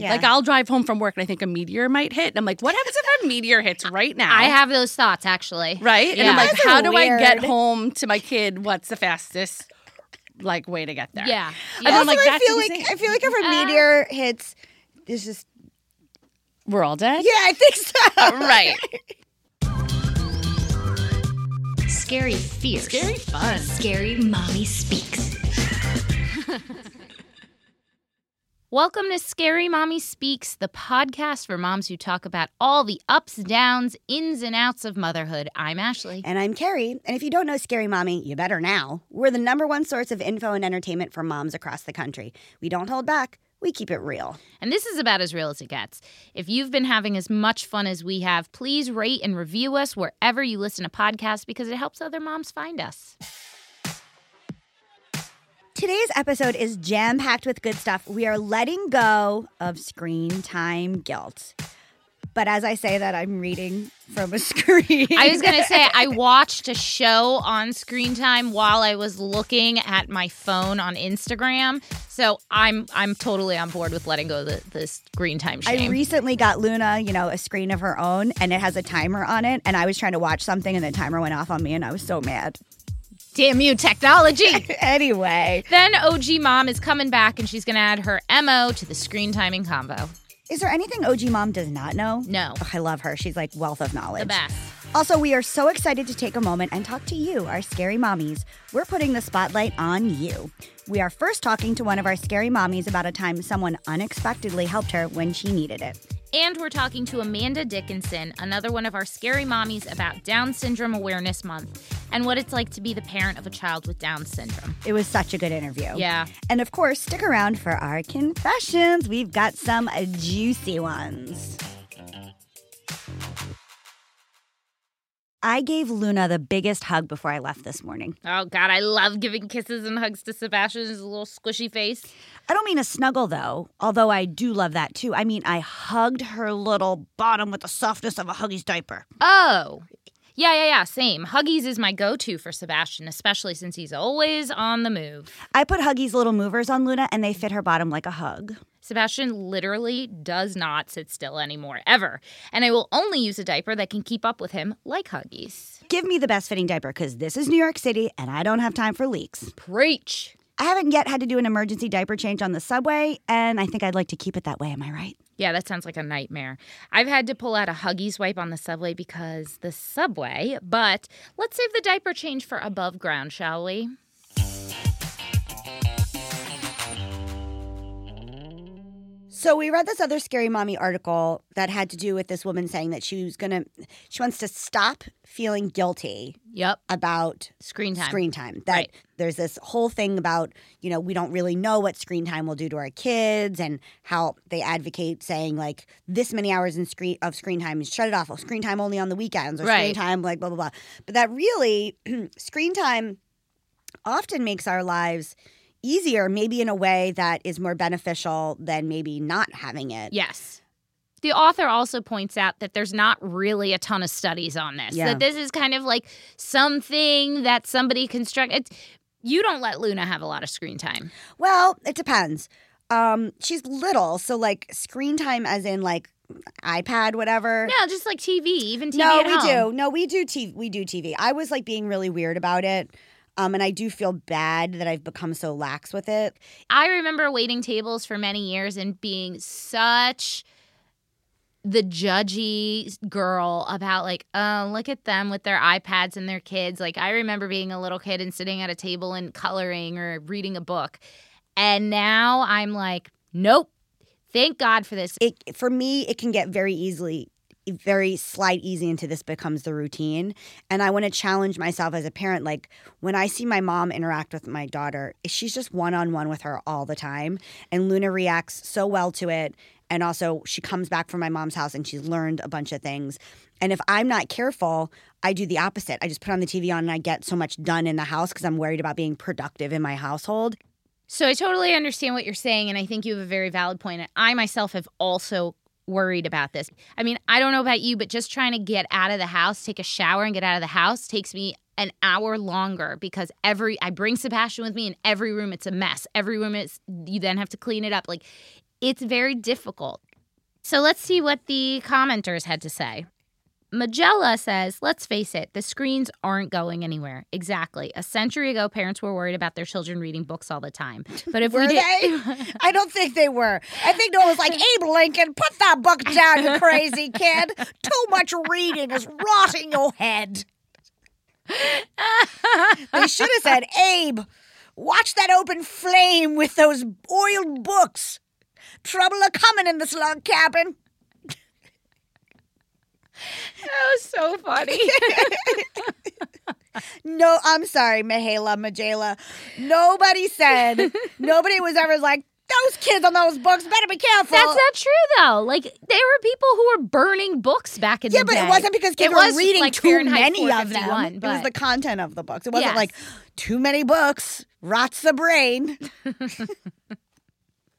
Yeah. Like, I'll drive home from work and I think a meteor might hit. And I'm like, what happens if that meteor hits right now? I have those thoughts, actually. Right? Yeah. And I'm like, how do I get home to my kid? What's the fastest, like, way to get there? Yeah. And also, I'm like, I feel like if a meteor hits, it's just... We're all dead? Yeah, I think so. Right. Scary, fierce. Scary, fun. Scary Mommy Speaks. Welcome to Scary Mommy Speaks, the podcast for moms who talk about all the ups, downs, ins, and outs of motherhood. I'm Ashley. And I'm Carrie. And if you don't know Scary Mommy, you better now. We're the #1 source of info and entertainment for moms across the country. We don't hold back. We keep it real. And this is about as real as it gets. If you've been having as much fun as we have, please rate and review us wherever you listen to podcasts because it helps other moms find us. Today's episode is jam-packed with good stuff. We are letting go of screen time guilt. But as I say that, I'm reading from a screen. I was going to say, I watched a show on screen time while I was looking at my phone on Instagram. So I'm totally on board with letting go of the screen time shame. I recently got Luna, you know, a screen of her own, and it has a timer on it. And I was trying to watch something, and the timer went off on me, and I was so mad. Damn you, technology. Anyway. Then OG Mom is coming back, and she's going to add her MO to the screen timing combo. Is there anything OG Mom does not know? No. Oh, I love her. She's like wealth of knowledge. The best. Also, we are so excited to take a moment and talk to you, our scary mommies. We're putting the spotlight on you. We are first talking to one of our scary mommies about a time someone unexpectedly helped her when she needed it. And we're talking to Amanda Dickinson, another one of our scary mommies, about Down Syndrome Awareness Month and what it's like to be the parent of a child with Down syndrome. It was such a good interview. Yeah. And of course, stick around for our confessions. We've got some juicy ones. I gave Luna the biggest hug before I left this morning. Oh, God, I love giving kisses and hugs to Sebastian's little squishy face. I don't mean a snuggle, though, although I do love that, too. I mean, I hugged her little bottom with the softness of a Huggies diaper. Oh, yeah, same. Huggies is my go-to for Sebastian, especially since he's always on the move. I put Huggies little movers on Luna, and they fit her bottom like a hug. Sebastian literally does not sit still anymore, ever. And I will only use a diaper that can keep up with him, like Huggies. Give me the best-fitting diaper, because this is New York City, and I don't have time for leaks. Preach. I haven't yet had to do an emergency diaper change on the subway, and I think I'd like to keep it that way. Am I right? Yeah, that sounds like a nightmare. I've had to pull out a Huggies wipe on the subway because the subway, but let's save the diaper change for above ground, shall we? So we read this other Scary Mommy article that had to do with this woman saying that she wants to stop feeling guilty. Yep. About screen time. That right. There's this whole thing about, you know, we don't really know what screen time will do to our kids and how they advocate saying like this many hours of screen time, shut it off. Screen time only on the weekends or right. Screen time like blah blah blah. But that really screen time often makes our lives easier, maybe in a way that is more beneficial than maybe not having it. Yes. The author also points out that there's not really a ton of studies on this. Yeah. That this is kind of like something that somebody constructed. You don't let Luna have a lot of screen time. Well, it depends. She's little, so like screen time as in like iPad, whatever. No, just like TV, even TV at home. No, we do TV. I was like being really weird about it. And I do feel bad that I've become so lax with it. I remember waiting tables for many years and being such the judgy girl about like, oh, look at them with their iPads and their kids. Like I remember being a little kid and sitting at a table and coloring or reading a book. And now I'm like, nope, thank God for this. For me, it can get very easy into this becomes the routine. And I want to challenge myself as a parent. Like when I see my mom interact with my daughter, she's just one-on-one with her all the time. And Luna reacts so well to it. And also she comes back from my mom's house and she's learned a bunch of things. And if I'm not careful, I do the opposite. I just put on the TV on and I get so much done in the house because I'm worried about being productive in my household. So I totally understand what you're saying. And I think you have a very valid point. And I myself have also worried about this. I mean, I don't know about you, but just trying to get out of the house, take a shower and get out of the house takes me an hour longer because I bring Sebastian with me in every room. It's a mess. Every room you then have to clean it up. Like It's very difficult. So let's see what the commenters had to say. Magella says, let's face it, the screens aren't going anywhere. Exactly. A century ago, parents were worried about their children reading books all the time. But if I don't think they were. I think no one was like, Abe Lincoln, put that book down, you crazy kid. Too much reading is rotting your head. They should have said, Abe, watch that open flame with those oiled books. Trouble a-coming in the log cabin. That was so funny. No, I'm sorry, Majela. Nobody was ever like, those kids on those books better be careful. That's not true, though. Like, there were people who were burning books back in the day. Yeah, but it wasn't because kids were reading like too many of them. But... it was the content of the books. It wasn't like, too many books rots the brain.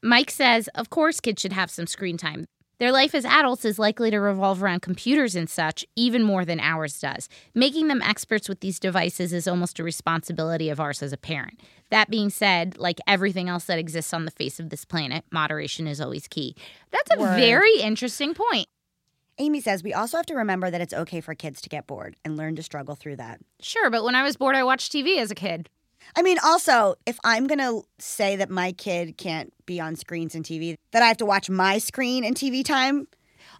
Mike says, of course kids should have some screen time. Their life as adults is likely to revolve around computers and such, even more than ours does. Making them experts with these devices is almost a responsibility of ours as a parent. That being said, like everything else that exists on the face of this planet, moderation is always key. That's a very interesting point. Amy says, we also have to remember that it's okay for kids to get bored and learn to struggle through that. Sure, but when I was bored, I watched TV as a kid. I mean, also, if I'm going to say that my kid can't be on screens and TV, that I have to watch my screen and TV time.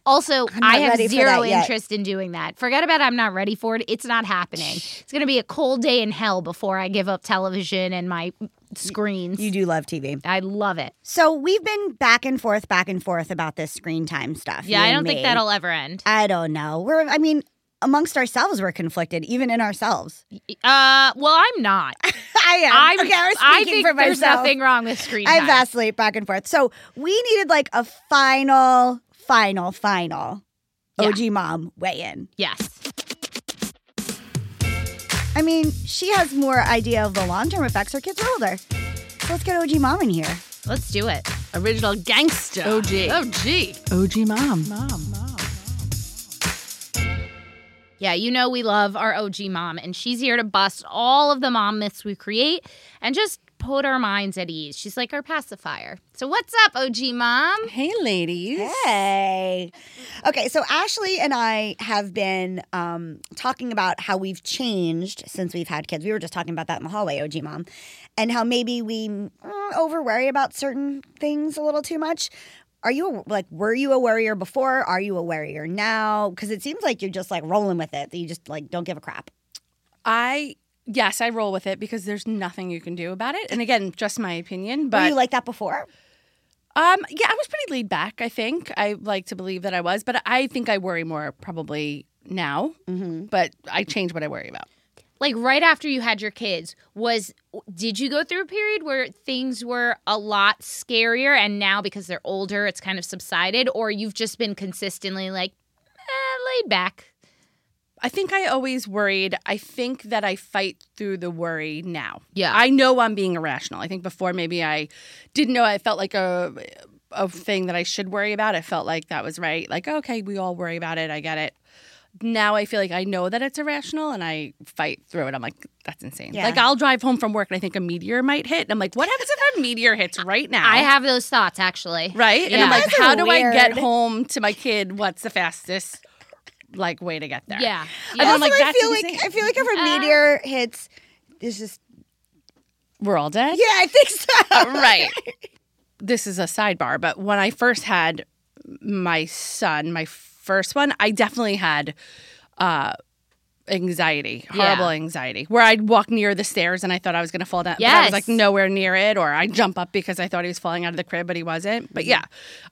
Also, I have zero interest in doing that. Forget about I'm not ready for it. It's not happening. It's going to be a cold day in hell before I give up television and my screens. You do love TV. I love it. So we've been back and forth about this screen time stuff. Yeah, I don't think that'll ever end. I don't know. Amongst ourselves, we're conflicted, even in ourselves. Well, I'm not. I am. I think there's nothing wrong with screen time. I vacillate back and forth. So we needed like a final OG mom weigh in. Yes. I mean, she has more idea of the long-term effects her kids are older. So let's get OG mom in here. Let's do it. Original gangster. OG. OG mom. Mom. Yeah, you know we love our OG mom, and she's here to bust all of the mom myths we create and just put our minds at ease. She's like our pacifier. So what's up, OG mom? Hey, ladies. Hey. Okay, so Ashley and I have been talking about how we've changed since we've had kids. We were just talking about that in the hallway, OG mom, and how maybe we over-worry about certain things a little too much. Were you a worrier before? Are you a worrier now? Because it seems like you're just like rolling with it. You just like don't give a crap. Yes, I roll with it because there's nothing you can do about it. And again, just my opinion. But were you like that before? Yeah, I was pretty laid back, I think. I like to believe that I was. But I think I worry more probably now. Mm-hmm. But I change what I worry about. Like right after you had your kids, did you go through a period where things were a lot scarier and now because they're older, it's kind of subsided? Or you've just been consistently like, laid back? I think I always worried. I think that I fight through the worry now. Yeah. I know I'm being irrational. I think before maybe I didn't know. I felt like a thing that I should worry about. I felt like that was right. Like, okay, we all worry about it. I get it. Now I feel like I know that it's irrational and I fight through it. I'm like, that's insane. Yeah. Like I'll drive home from work and I think a meteor might hit. And I'm like, what happens if a meteor hits right now? I have those thoughts actually. Right? Yeah. And I'm like, how do I get home to my kid? What's the fastest like way to get there? Yeah. And also, I'm like, I feel like if a meteor hits, it's just we're all dead? Yeah, I think so. Right. This is a sidebar, but when I first had my son, my first one, I definitely had anxiety, horrible anxiety, where I'd walk near the stairs and I thought I was going to fall down. Yes. But I was like nowhere near it, or I'd jump up because I thought he was falling out of the crib, but he wasn't. But yeah,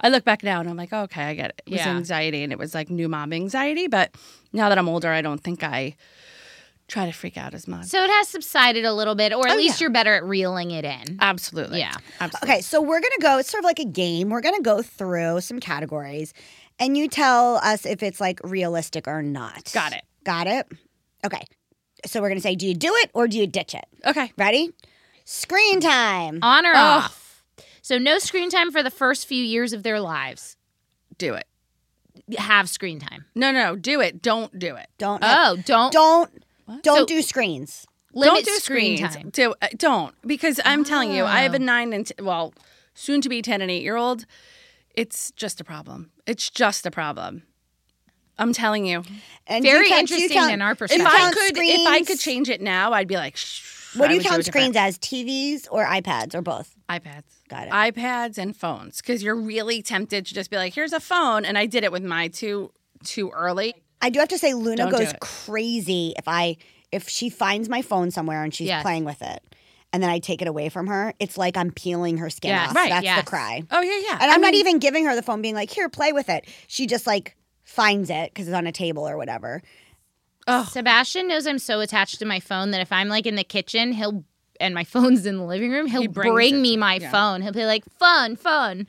I look back now and I'm like, oh, okay, I get it. It was anxiety, and it was like new mom anxiety. But now that I'm older, I don't think I try to freak out as much. So it has subsided a little bit, or at least you're better at reeling it in. Absolutely. Yeah. Absolutely. Okay, so we're going to go, it's sort of like a game. We're going to go through some categories. And you tell us if it's, like, realistic or not. Got it? Okay. So we're going to say, do you do it or do you ditch it? Okay. Ready? Screen time. On or off? So no screen time for the first few years of their lives. Do it. Have screen time. No. Do it. Don't do it. Don't. Oh, don't. Don't do screens. Limit screen time. Don't. Because I'm telling you, I have a 9 and soon to be 10 and 8-year-old. It's just a problem. It's just a problem. I'm telling you. And very interesting in our perspective. If I could change it now, I'd be like, what do you count screens as? TVs or iPads or both? iPads. Got it. iPads and phones, because you're really tempted to just be like, here's a phone. And I did it with my too early. I do have to say Luna goes crazy if she finds my phone somewhere and she's playing with it. And then I take it away from her. It's like I'm peeling her skin off. Right, that's the cry. Oh, yeah, yeah. And I'm not even giving her the phone being like, here, play with it. She just like finds it because it's on a table or whatever. Oh. Sebastian knows I'm so attached to my phone that if I'm like in the kitchen, and my phone's in the living room, he'll bring me my phone. He'll be like, phone. Oh, and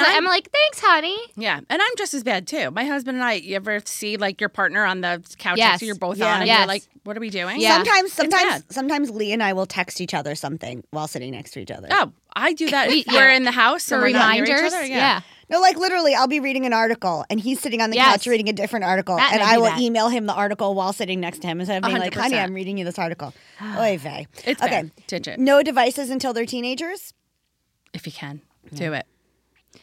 I'm like, thanks, honey. Yeah, and I'm just as bad, too. My husband and I, you ever see, like, your partner on the couch? Yes. So you're both on, and you're like, what are we doing? Yeah. Sometimes Lee and I will text each other something while sitting next to each other. Oh, I do that. We're in the house. For reminders. Each other. Yeah. No, like, literally, I'll be reading an article, and he's sitting on the couch reading a different article, and I will email him the article while sitting next to him instead of being 100%. Like, honey, I'm reading you this article. Oy vey. It's okay. Bad. No devices until they're teenagers? If you can. Do it.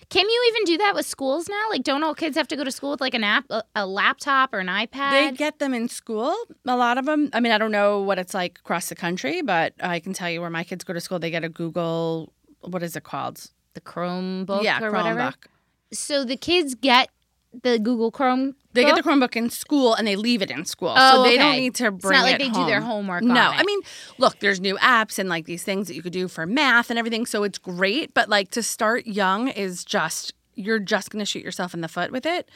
Can you even do that with schools now? Like, don't all kids have to go to school with, like, an app, a laptop or an iPad? They get them in school, a lot of them. I mean, I don't know what it's like across the country, but I can tell you where my kids go to school, they get a Google, what is it called? The Chromebook or whatever? Yeah, Chromebook. So the kids get the Google Chromebook? They get the Chromebook in school, and they leave it in school. Oh, so they don't need to bring it home. It's not like they do their homework on it. No. I mean, look, there's new apps and, like, these things that you could do for math and everything, so it's great. But, like, to start young is just – you're just going to shoot yourself in the foot with it.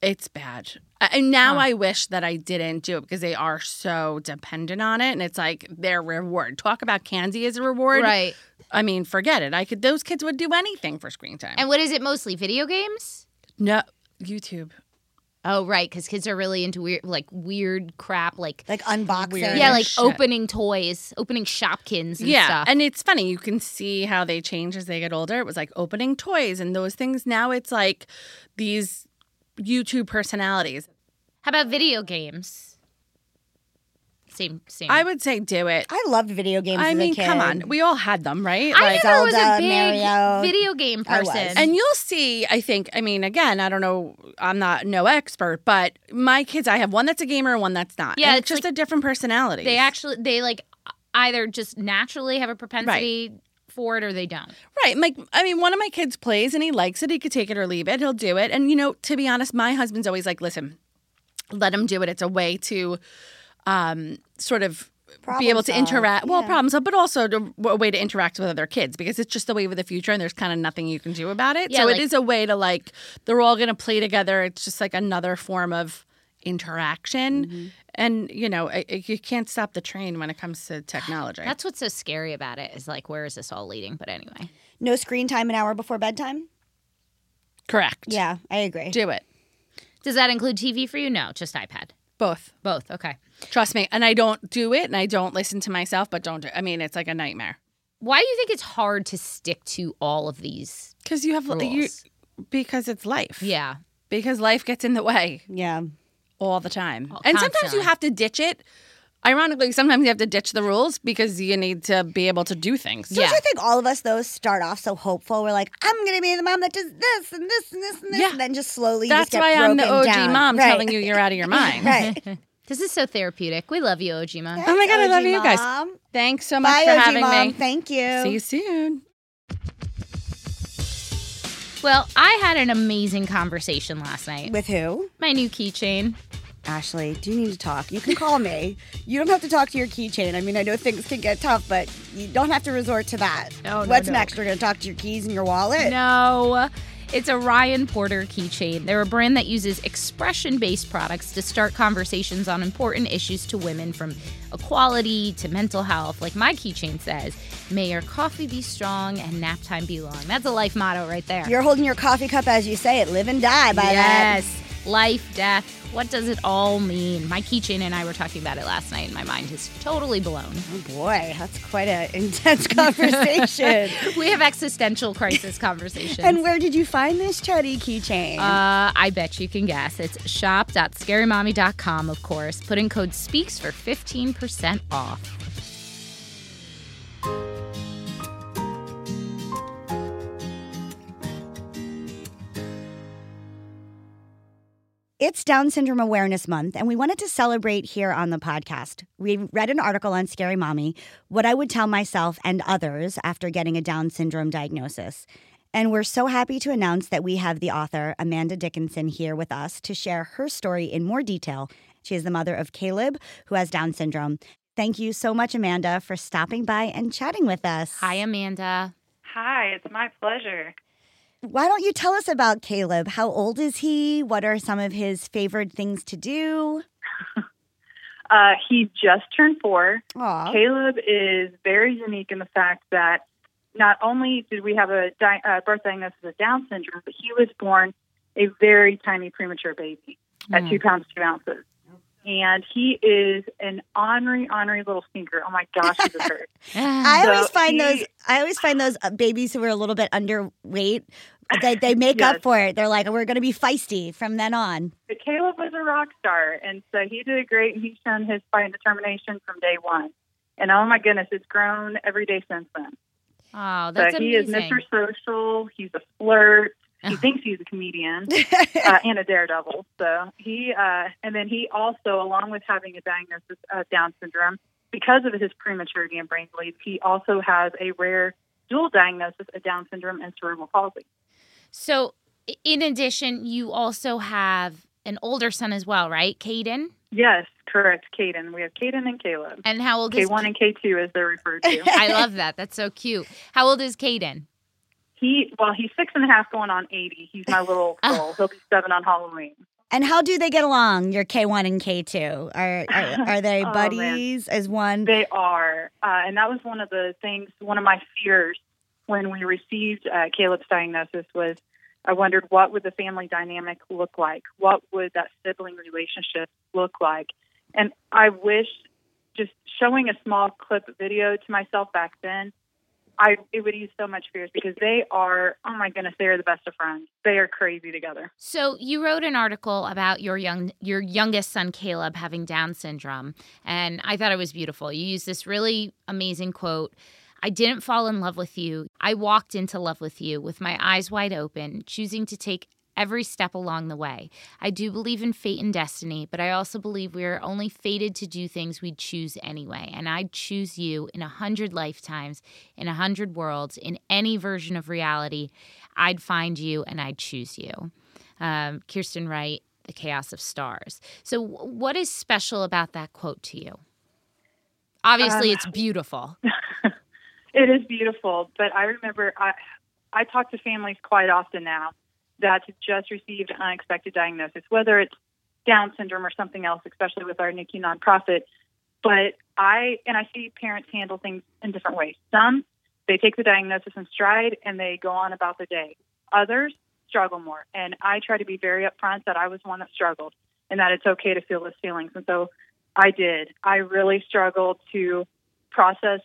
It's bad. And now I wish that I didn't do it because they are so dependent on it, and it's like their reward. Talk about candy as a reward. Right. I mean, forget it. Those kids would do anything for screen time. And what is it mostly? Video games? No, YouTube. Oh, right, because kids are really into weird crap, like unboxing. Yeah, like shit. Opening toys, opening Shopkins and stuff. Yeah, and it's funny. You can see how they change as they get older. It was like opening toys and those things. Now it's like these YouTube personalities. How about video games? Same. I would say do it. I loved video games as a kid. I mean, come on. We all had them, right? I never was a big Mario video game person. And you'll see, I think, I mean, again, I don't know, I'm not no expert, but my kids, I have one that's a gamer and one that's not. Yeah, and it's just like, a different personality. They like either just naturally have a propensity for it or they don't. Right. Like, I mean, one of my kids plays and he likes it. He could take it or leave it. He'll do it. And, you know, to be honest, my husband's always like, listen, let him do it. It's a way to sort of be able to interact. Well, problems, but also a way to interact with other kids because it's just the wave of the future and there's kind of nothing you can do about it. Yeah, so it is a way to like, they're all going to play together. It's just like another form of interaction. Mm-hmm. And, you know, you can't stop the train when it comes to technology. That's what's so scary about it is, like, where is this all leading? But anyway. No screen time an hour before bedtime? Correct. Yeah, I agree. Do it. Does that include TV for you? No, just iPad. Both, okay. Trust me. And I don't do it, and I don't listen to myself, but don't do it. I mean, it's like a nightmare. Why do you think it's hard to stick to all of these Because you have rules? Because it's life. Yeah. Because life gets in the way. Yeah. All the time. And sometimes you have to ditch it. Ironically, sometimes you have to ditch the rules because you need to be able to do things. Don't you think all of us, though, start off so hopeful? We're like, I'm going to be the mom that does this and this and this and this. And then just slowly you get broken down. That's why I'm the OG mom telling you you're out of your mind. This is so therapeutic. We love you, OG Mom. Thanks, oh, my God, OG I love you guys. Mom. Thanks so much for having me. Thank you. See you soon. Well, I had an amazing conversation last night. With who? My new keychain. Ashley, do you need to talk? You can call me. You don't have to talk to your keychain. I mean, I know things can get tough, but you don't have to resort to that. What's next? We're going to talk to your keys and your wallet? No. It's a Ryan Porter keychain. They're a brand that uses expression-based products to start conversations on important issues to women, from equality to mental health. Like my keychain says, may your coffee be strong and nap time be long. That's a life motto right there. You're holding your coffee cup as you say it. Live and die by that. Yes. Life, death. What does it all mean? My keychain and I were talking about it last night, and my mind is totally blown. Oh, boy. That's quite an intense conversation. We have existential crisis conversations. And where did you find this chuddy keychain? I bet you can guess. It's shop.scarymommy.com, of course. Put in code SPEAKS for 15% off. It's Down Syndrome Awareness Month, and we wanted to celebrate here on the podcast. We read an article on Scary Mommy, what I would tell myself and others after getting a Down syndrome diagnosis. And we're so happy to announce that we have the author, Amanda Dickinson, here with us to share her story in more detail. She is the mother of Caleb, who has Down syndrome. Thank you so much, Amanda, for stopping by and chatting with us. Hi, Amanda. Hi, it's my pleasure. Why don't you tell us about Caleb? How old is he? What are some of his favorite things to do? He just turned 4. Aww. Caleb is very unique in the fact that not only did we have a birth diagnosis of Down syndrome, but he was born a very tiny premature baby at 2 pounds, 2 ounces. And he is an ornery little stinker. Oh my gosh, he's a hurt. I always find those babies who are a little bit underweight. They make up for it. They're like, we're going to be feisty from then on. But Caleb was a rock star, and so he did great. He's shown his fight and determination from day one. And oh my goodness, it's grown every day since then. Oh, that's amazing. So he is Mr. Social. He's a flirt. He thinks he's a comedian and a daredevil. So he, and then he also, along with having a diagnosis of Down syndrome, because of his prematurity and brain bleeds, he also has a rare dual diagnosis of Down syndrome and cerebral palsy. So in addition, you also have an older son as well, right? Caden? Yes, correct. Caden. We have Caden and Caleb. And how old is K1 and K2 as they're referred to. I love that. That's so cute. How old is Caden? He's 6.5 going on 80. He's my little soul. He'll be 7 on Halloween. And how do they get along, your K1 and K2? Are they buddies as one? They are. And that was one of the things, one of my fears when we received Caleb's diagnosis was I wondered what would the family dynamic look like? What would that sibling relationship look like? And I wish just showing a small clip video to myself back then, it would ease so much fears because they are, oh my goodness, they are the best of friends. They are crazy together. So you wrote an article about your youngest son, Caleb, having Down syndrome, and I thought it was beautiful. You used this really amazing quote, "I didn't fall in love with you. I walked into love with you with my eyes wide open, choosing to take every step along the way. I do believe in fate and destiny, but I also believe we are only fated to do things we choose anyway. And I'd choose you in 100 lifetimes, in 100 worlds, in any version of reality. I'd find you and I'd choose you." Kirsten Wright, The Chaos of Stars. So what is special about that quote to you? Obviously, it's beautiful. It is beautiful, but I remember I talk to families quite often now that just received an unexpected diagnosis, whether it's Down syndrome or something else, especially with our NICU nonprofit. But I see parents handle things in different ways. Some, they take the diagnosis in stride and they go on about their day. Others struggle more. And I try to be very upfront that I was one that struggled and that it's okay to feel those feelings. And so I did. I really struggled to process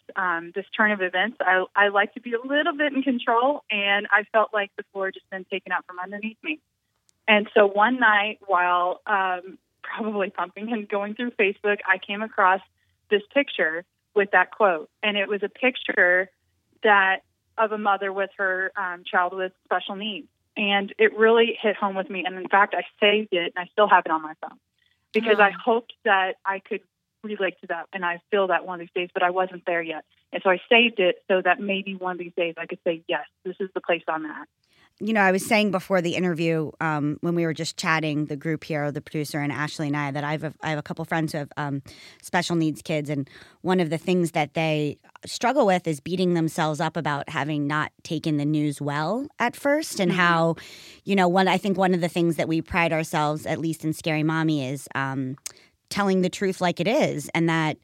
this turn of events. I like to be a little bit in control, and I felt like the floor just been taken out from underneath me. And so one night while probably pumping and going through Facebook, I came across this picture with that quote. And it was a picture that of a mother with her child with special needs. And it really hit home with me. And in fact, I saved it, and I still have it on my phone because I hoped that I could relate to that, and I feel that one of these days, but I wasn't there yet. And so I saved it so that maybe one of these days I could say, yes, this is the place I'm at. You know, I was saying before the interview when we were just chatting, the group here, the producer and Ashley and I, that I have a couple friends who have special needs kids, and one of the things that they struggle with is beating themselves up about having not taken the news well at first, and how, you know, I think one of the things that we pride ourselves, at least in Scary Mommy, is telling the truth like it is, and that,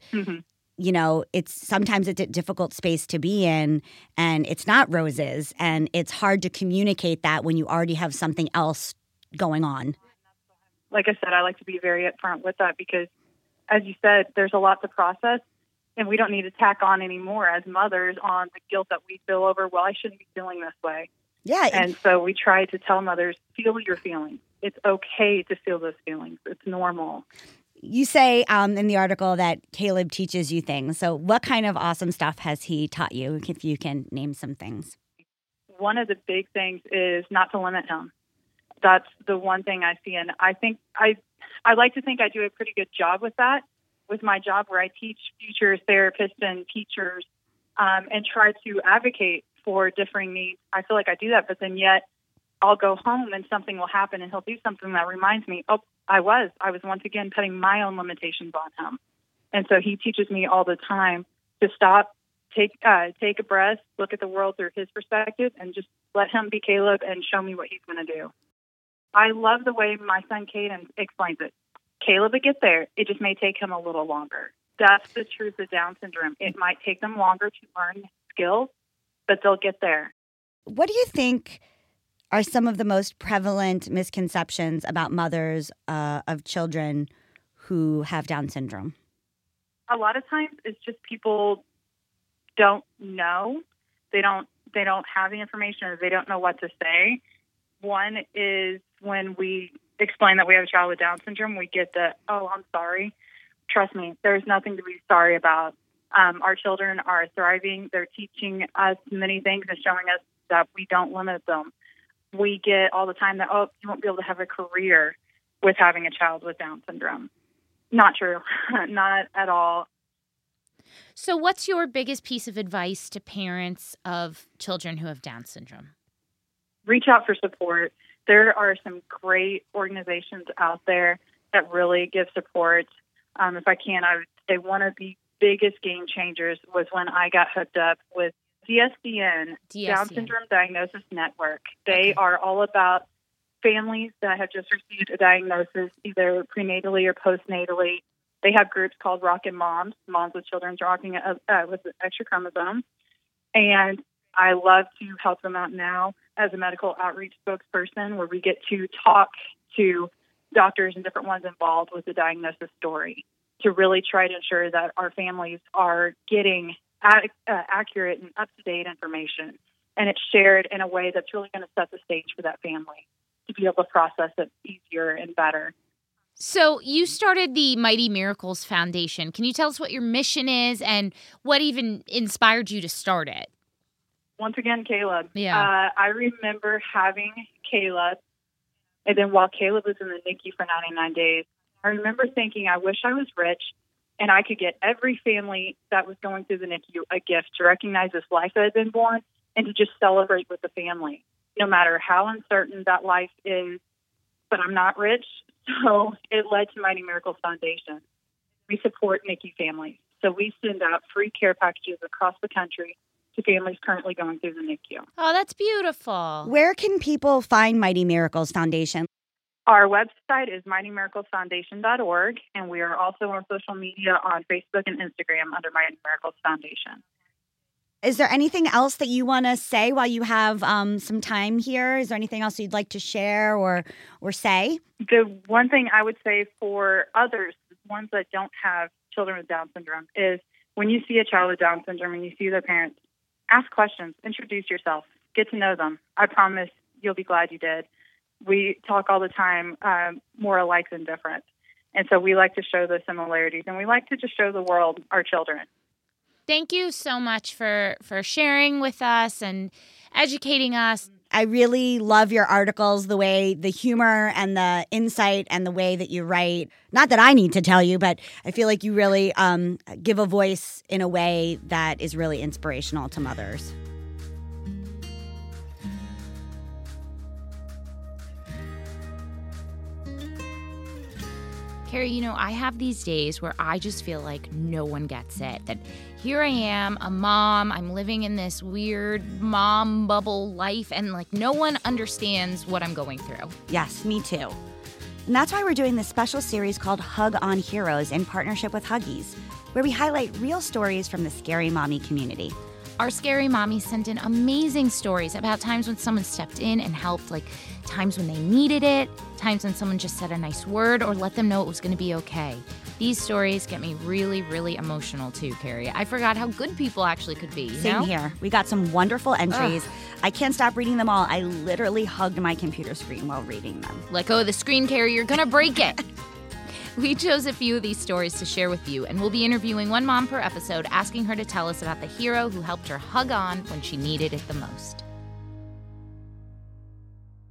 you know, it's a difficult space to be in, and it's not roses, and it's hard to communicate that when you already have something else going on. Like I said, I like to be very upfront with that because, as you said, there's a lot to process, and we don't need to tack on anymore as mothers on the guilt that we feel over, well, I shouldn't be feeling this way. Yeah. And so we try to tell mothers, feel your feelings. It's okay to feel those feelings. It's normal. You say in the article that Caleb teaches you things. So what kind of awesome stuff has he taught you, if you can name some things? One of the big things is not to limit him. That's the one thing I see. And I think I like to think I do a pretty good job with that, with my job where I teach futures, therapists, and teachers, and try to advocate for differing needs. I feel like I do that, but then yet I'll go home and something will happen and he'll do something that reminds me, oh, I was once again putting my own limitations on him. And so he teaches me all the time to stop, take a breath, look at the world through his perspective, and just let him be Caleb and show me what he's going to do. I love the way my son Caden explains it. Caleb would get there. It just may take him a little longer. That's the truth of Down syndrome. It might take them longer to learn skills, but they'll get there. What do you think are some of the most prevalent misconceptions about mothers of children who have Down syndrome? A lot of times it's just people don't know. They don't have the information, or they don't know what to say. One is when we explain that we have a child with Down syndrome, we get the, oh, I'm sorry. Trust me, there's nothing to be sorry about. Our children are thriving. They're teaching us many things and showing us that we don't limit them. We get all the time that, oh, you won't be able to have a career with having a child with Down syndrome. Not true. Not at all. So what's your biggest piece of advice to parents of children who have Down syndrome? Reach out for support. There are some great organizations out there that really give support. If I can, I would say one of the biggest game changers was when I got hooked up with DSDN. Down Syndrome Diagnosis Network. They are all about families that have just received a diagnosis, either prenatally or postnatally. They have groups called Rockin' Moms, Moms with Children Rocking with Extra Chromosomes. And I love to help them out now as a medical outreach spokesperson, where we get to talk to doctors and different ones involved with the diagnosis story to really try to ensure that our families are getting accurate and up-to-date information, and it's shared in a way that's really going to set the stage for that family to be able to process it easier and better. So you started the Mighty Miracles Foundation. Can you tell us what your mission is and what even inspired you to start it? Once again, Caleb. Yeah. I remember having Caleb, and then while Caleb was in the NICU for 99 days, I remember thinking, I wish I was rich and I could get every family that was going through the NICU a gift to recognize this life that had been born and to just celebrate with the family, no matter how uncertain that life is. But I'm not rich, so it led to Mighty Miracles Foundation. We support NICU families, so we send out free care packages across the country to families currently going through the NICU. Oh, that's beautiful. Where can people find Mighty Miracles Foundation? Our website is MightyMiraclesFoundation.org, and we are also on social media on Facebook and Instagram under Mighty Miracles Foundation. Is there anything else that you want to say while you have some time here? Is there anything else you'd like to share or say? The one thing I would say for others, ones that don't have children with Down syndrome, is when you see a child with Down syndrome and you see their parents, ask questions, introduce yourself, get to know them. I promise you'll be glad you did. We talk all the time, more alike than different. And so we like to show the similarities, and we like to just show the world our children. Thank you so much for sharing with us and educating us. I really love your articles, the way, the humor and the insight and the way that you write. Not that I need to tell you, but I feel like you really give a voice in a way that is really inspirational to mothers. Carrie, you know, I have these days where I just feel like no one gets it, that here I am, a mom, I'm living in this weird mom bubble life, and like no one understands what I'm going through. Yes, me too. And that's why we're doing this special series called Hug on Heroes in partnership with Huggies, where we highlight real stories from the Scary Mommy community. Our Scary Mommies sent in amazing stories about times when someone stepped in and helped, like times when they needed it, times when someone just said a nice word or let them know it was going to be okay. These stories get me really, really emotional too, Carrie. I forgot how good people actually could be. Same here. We got some wonderful entries. Ugh. I can't stop reading them all. I literally hugged my computer screen while reading them. Let go of the screen, Carrie. You're going to break it. We chose a few of these stories to share with you, and we'll be interviewing one mom per episode, asking her to tell us about the hero who helped her hug on when she needed it the most.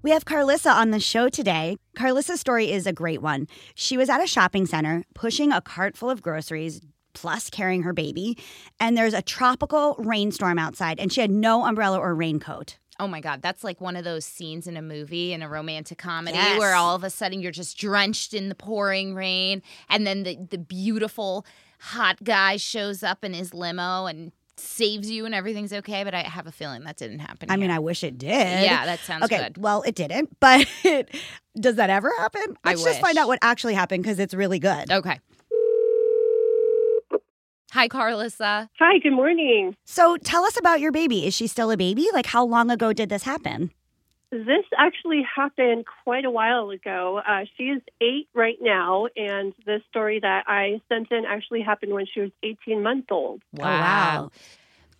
We have Carlissa on the show today. Carlissa's story is a great one. She was at a shopping center pushing a cart full of groceries, plus carrying her baby, and there's a tropical rainstorm outside, and she had no umbrella or raincoat. Oh, my God. That's like one of those scenes in a movie, in a romantic comedy, yes, where all of a sudden you're just drenched in the pouring rain, and then the beautiful hot guy shows up in his limo and saves you and everything's okay, but I have a feeling that didn't happen. I mean, I wish it did. Yeah, that sounds okay, good. Well, it didn't, but does that ever happen? Let's just find out what actually happened, because it's really good. Okay. Hi, Carlissa. Hi, good morning. So tell us about your baby. Is she still a baby? Like, how long ago did this happen? This actually happened quite a while ago. She is 8 right now, and the story that I sent in actually happened when she was 18 months old. Wow. Oh, wow.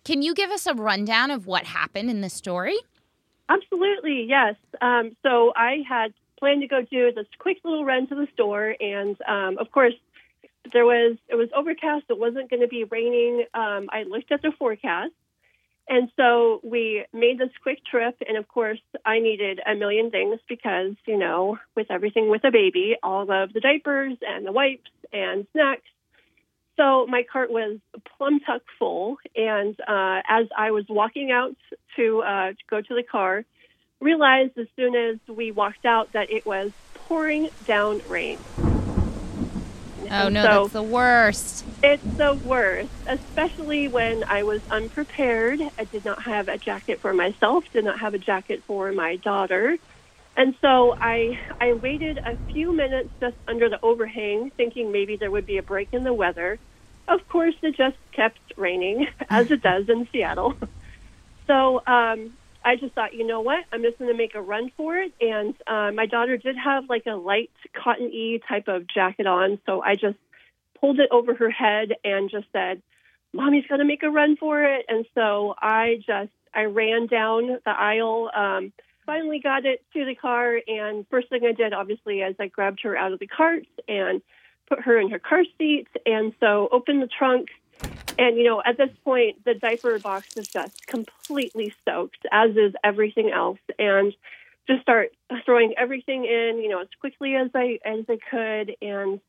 Can you give us a rundown of what happened in the story? Absolutely, yes. So I had planned to go do this quick little run to the store, and of course, it was overcast. It wasn't going to be raining. I looked at the forecast, and so we made this quick trip. And of course, I needed a million things because, you know, with everything with a baby, all of the diapers and the wipes and snacks. So my cart was plumb tuck full. And as I was walking out to go to the car, realized as soon as we walked out that it was pouring down rain. Oh, no, that's the worst. It's the worst, especially when I was unprepared. I did not have a jacket for myself, did not have a jacket for my daughter. And so I waited a few minutes just under the overhang, thinking maybe there would be a break in the weather. Of course, it just kept raining, as it does in Seattle. So I just thought, you know what, I'm just going to make a run for it. And my daughter did have like a light cotton-y type of jacket on. So I just pulled it over her head and just said, Mommy's going to make a run for it. And so I ran down the aisle, finally got it to the car. And first thing I did, obviously, is I grabbed her out of the cart and put her in her car seat. And so opened the trunk. And, you know, at this point, the diaper box is just completely soaked, as is everything else. And just start throwing everything in, you know, as quickly as I could. And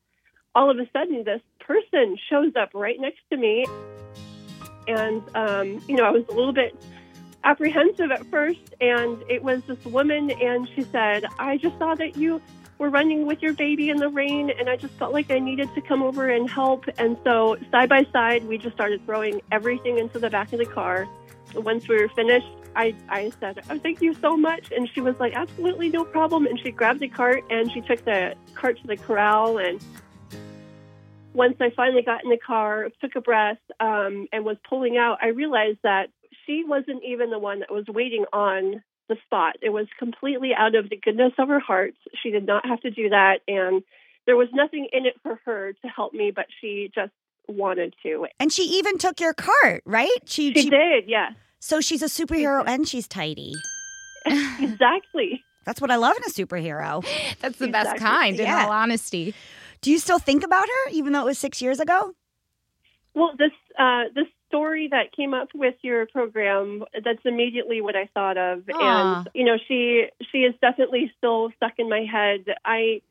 all of a sudden, this person shows up right next to me. And, you know, I was a little bit apprehensive at first. And it was this woman. And she said, I just saw that you were running with your baby in the rain, and I just felt like I needed to come over and help. And so side by side, we just started throwing everything into the back of the car. Once we were finished, I said, oh, thank you so much. And she was like, absolutely no problem. And she grabbed the cart, and she took the cart to the corral. And once I finally got in the car, took a breath, and was pulling out, I realized that she wasn't even the one that was waiting on the spot. It was completely out of the goodness of her heart. She did not have to do that, and there was nothing in it for her to help me, but she just wanted to. And she even took your cart, right? She did, yes. So she's a superhero and she's tidy. Exactly. That's what I love in a superhero. That's the best kind, in all honesty. Do you still think about her, even though it was 6 years ago? Well, this story that came up with your program, that's immediately what I thought of. Aww. And, you know, she is definitely still stuck in my head. I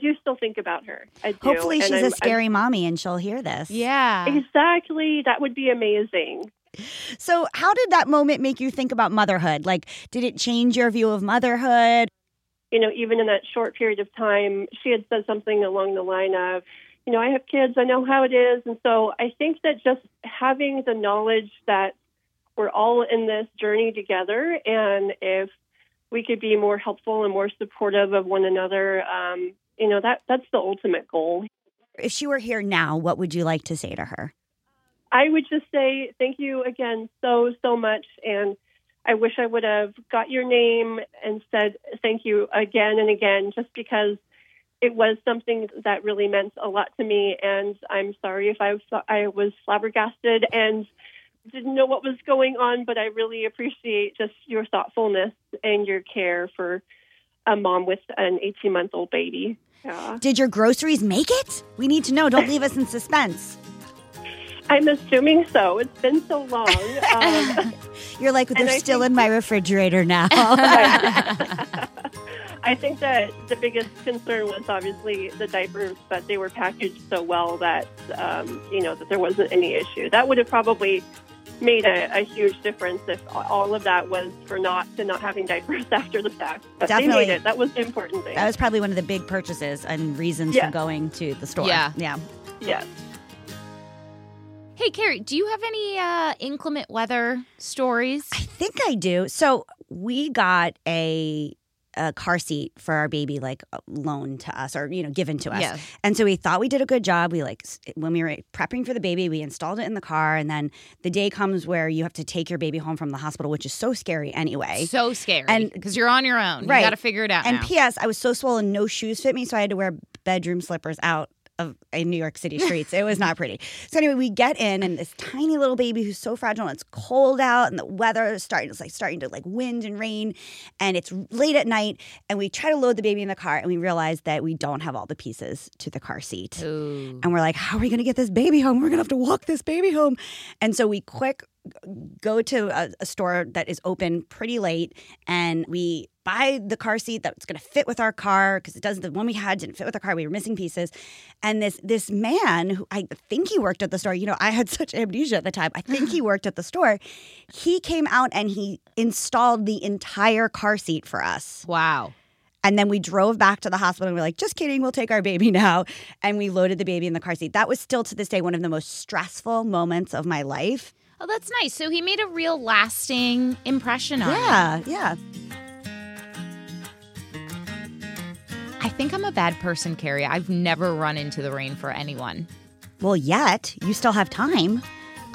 do still think about her. I do. Hopefully she's a scary mommy and she'll hear this. Yeah. Exactly. That would be amazing. So how did that moment make you think about motherhood? Like, did it change your view of motherhood? You know, even in that short period of time, she had said something along the line of, you know, I have kids, I know how it is. And so I think that just having the knowledge that we're all in this journey together, and if we could be more helpful and more supportive of one another, you know, that's the ultimate goal. If she were here now, what would you like to say to her? I would just say thank you again so much. And I wish I would have got your name and said thank you again and again, just because it was something that really meant a lot to me, and I'm sorry if I was flabbergasted and didn't know what was going on, but I really appreciate just your thoughtfulness and your care for a mom with an 18-month-old baby. Yeah. Did your groceries make it? We need to know. Don't leave us in suspense. I'm assuming so. It's been so long. You're like, they're still in my refrigerator now. I think that the biggest concern was obviously the diapers, but they were packaged so well that, that there wasn't any issue. That would have probably made a huge difference if all of that was for not having diapers after the fact. But definitely. They made it. That was the important thing. That was probably one of the big purchases and reasons for going to the store. Yeah. Hey, Carrie, do you have any inclement weather stories? I think I do. So we got a car seat for our baby, like loaned to us or, given to us. Yes. And so we thought we did a good job. We when we were prepping for the baby, we installed it in the car. And then the day comes where you have to take your baby home from the hospital, which is so scary anyway. So scary. And because you're on your own. Right. You got to figure it out. And now. P.S. I was so swollen, no shoes fit me. So I had to wear bedroom slippers out in New York City streets. It was not pretty. So anyway, we get in and this tiny little baby who's so fragile and it's cold out and the weather is starting to wind and rain and it's late at night and we try to load the baby in the car and we realize that we don't have all the pieces to the car seat. Ooh. And we're like, how are we going to get this baby home? We're going to have to walk this baby home. And so we quick go to a store that is open pretty late and we buy the car seat that's going to fit with our car because the one we had didn't fit with the car. We were missing pieces. And this man, who I think he worked at the store. I had such amnesia at the time. I think he worked at the store. He came out and he installed the entire car seat for us. Wow. And then we drove back to the hospital and we're like, just kidding, we'll take our baby now. And we loaded the baby in the car seat. That was still to this day one of the most stressful moments of my life. Oh, that's nice. So he made a real lasting impression on it. Yeah. I think I'm a bad person, Carrie. I've never run into the rain for anyone. Well, yet. You still have time.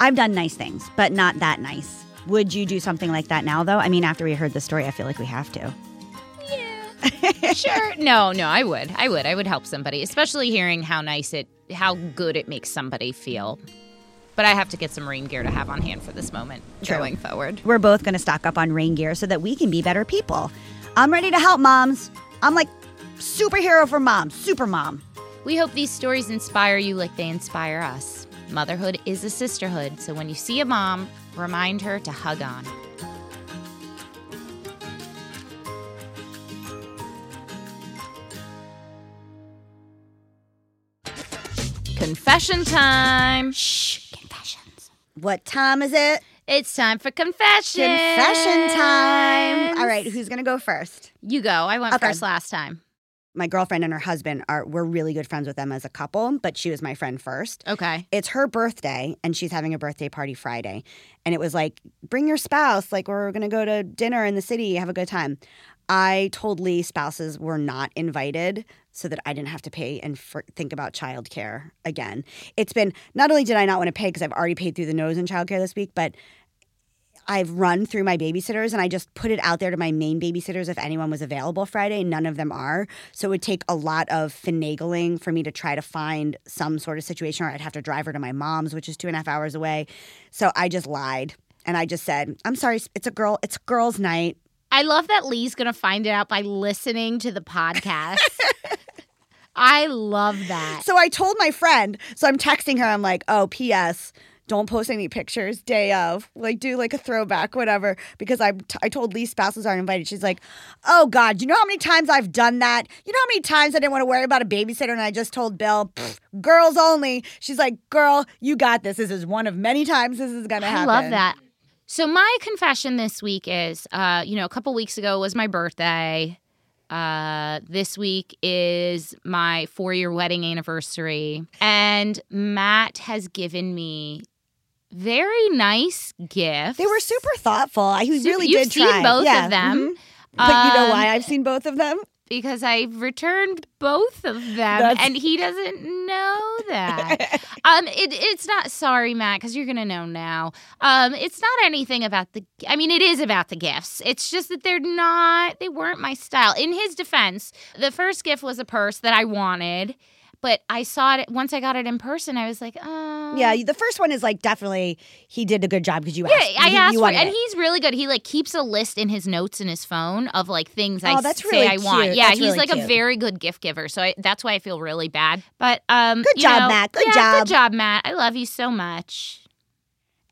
I've done nice things, but not that nice. Would you do something like that now, though? I mean, after we heard the story, I feel like we have to. Yeah. Sure. No, I would. I would help somebody, especially hearing how good it makes somebody feel. But I have to get some rain gear to have on hand for this moment going forward. We're both going to stock up on rain gear so that we can be better people. I'm ready to help, moms. I'm like superhero for mom, super mom. We hope these stories inspire you like they inspire us. Motherhood is a sisterhood, so when you see a mom, remind her to hug on. Confession time. Shh, confessions. What time is it? It's time for confession. Confession time. All right, who's going to go first? You go. I went first last time. My girlfriend and her husband we're really good friends with them as a couple, but she was my friend first. Okay. It's her birthday, and she's having a birthday party Friday. And it was like, bring your spouse. Like, we're going to go to dinner in the city. Have a good time. I told Lee spouses were not invited so that I didn't have to pay and think about childcare again. It's been – not only did I not want to pay because I've already paid through the nose in childcare this week, but – I've run through my babysitters, and I just put it out there to my main babysitters if anyone was available Friday. None of them are. So it would take a lot of finagling for me to try to find some sort of situation, or I'd have to drive her to my mom's, which is 2.5 hours away. So I just lied, and I just said, I'm sorry, it's girls' night. I love that Lee's going to find it out by listening to the podcast. I love that. So I told my friend. So I'm texting her. I'm like, oh, P.S., don't post any pictures day of. Like, do like a throwback, whatever. Because I told Lee spouses aren't invited. She's like, oh, God, you know how many times I've done that? You know how many times I didn't want to worry about a babysitter and I just told Bill, girls only. She's like, girl, you got this. This is one of many times this is going to happen. I love that. So my confession this week is, a couple weeks ago was my birthday. This week is my 4-year wedding anniversary. And Matt has given me very nice gifts. They were super thoughtful. You've seen both of them. Mm-hmm. But you know why I've seen both of them? Because I returned both of them, and he doesn't know that. It's not, sorry, Matt, because you're going to know now. It's not anything about it is about the gifts. It's just that they weren't my style. In his defense, the first gift was a purse that I wanted. But I saw it once I got it in person. I was like, oh. Yeah, the first one is like definitely he did a good job because you asked. Yeah, I asked for it, and he's really good. He like keeps a list in his notes in his phone of like things I want. Yeah, that's he's really like cute. A very good gift giver. So that's why I feel really bad. But good job, Matt. Good job, Matt. I love you so much.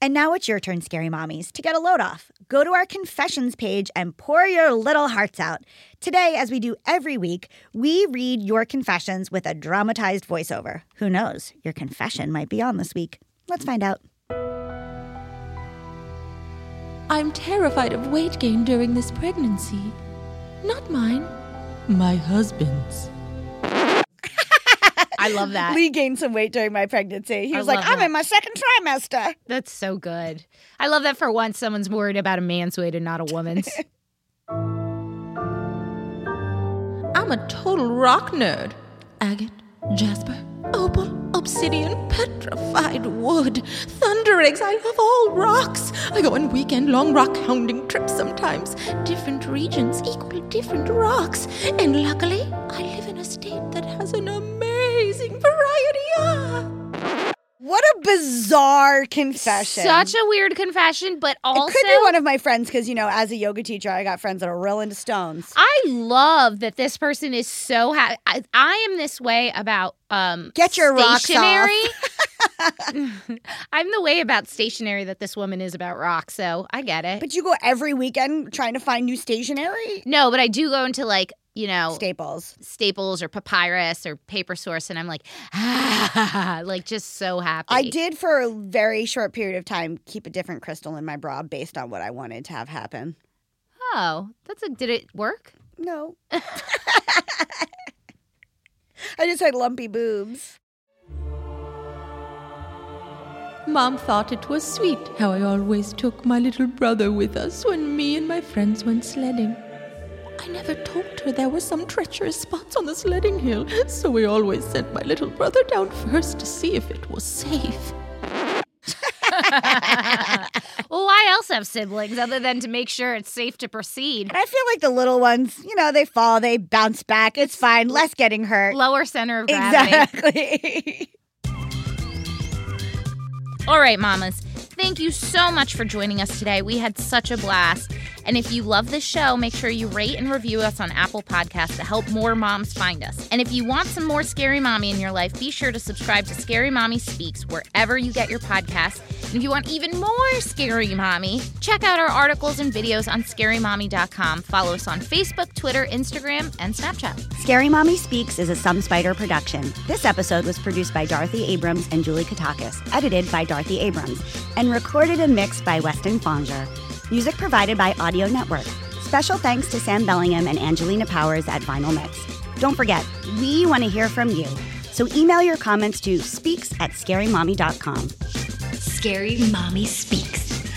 And now it's your turn, Scary Mommies, to get a load off. Go to our confessions page and pour your little hearts out. Today, as we do every week, we read your confessions with a dramatized voiceover. Who knows? Your confession might be on this week. Let's find out. I'm terrified of weight gain during this pregnancy. Not mine, my husband's. I love that. Lee gained some weight during my pregnancy. He was like, I'm in my second trimester. That's so good. I love that for once someone's worried about a man's weight and not a woman's. I'm a total rock nerd. Agate, jasper, opal, obsidian, petrified wood, thunder eggs. I love all rocks. I go on weekend-long rock-hounding trips sometimes. Different regions equal different rocks. And luckily, I live in a state that has an amazing variety of... What a bizarre confession. Such a weird confession, but also... It could be one of my friends because, you know, as a yoga teacher, I got friends that are real into stones. I love that this person is so happy. I am this way about get your stationary. Rocks off. I'm the way about stationery that this woman is about rocks, so I get it. But you go every weekend trying to find new stationery? No, but I do go into, like, you know, Staples or Papyrus or Paper Source, and I'm like, like, just so happy. I did for a very short period of time keep a different crystal in my bra based on what I wanted to have happen. Oh, did it work? No. I just had lumpy boobs. Mom thought it was sweet how I always took my little brother with us when me and my friends went sledding. I never told her there were some treacherous spots on the sledding hill, so we always sent my little brother down first to see if it was safe. Well, why else have siblings other than to make sure it's safe to proceed? And I feel like the little ones, you know, they fall, they bounce back, it's fine, less getting hurt. Lower center of gravity. Exactly. All right, mamas. Thank you so much for joining us today. We had such a blast. And if you love this show, make sure you rate and review us on Apple Podcasts to help more moms find us. And if you want some more Scary Mommy in your life, be sure to subscribe to Scary Mommy Speaks wherever you get your podcasts. And if you want even more Scary Mommy, check out our articles and videos on ScaryMommy.com. Follow us on Facebook, Twitter, Instagram, and Snapchat. Scary Mommy Speaks is a Some Spider production. This episode was produced by Dorothy Abrams and Julie Katakis, edited by Dorothy Abrams, and recorded and mixed by Weston Fonger. Music provided by Audio Network. Special thanks to Sam Bellingham and Angelina Powers at Vinyl Mix. Don't forget, we want to hear from you. So email your comments to speaks@scarymommy.com. Scary Mommy Speaks.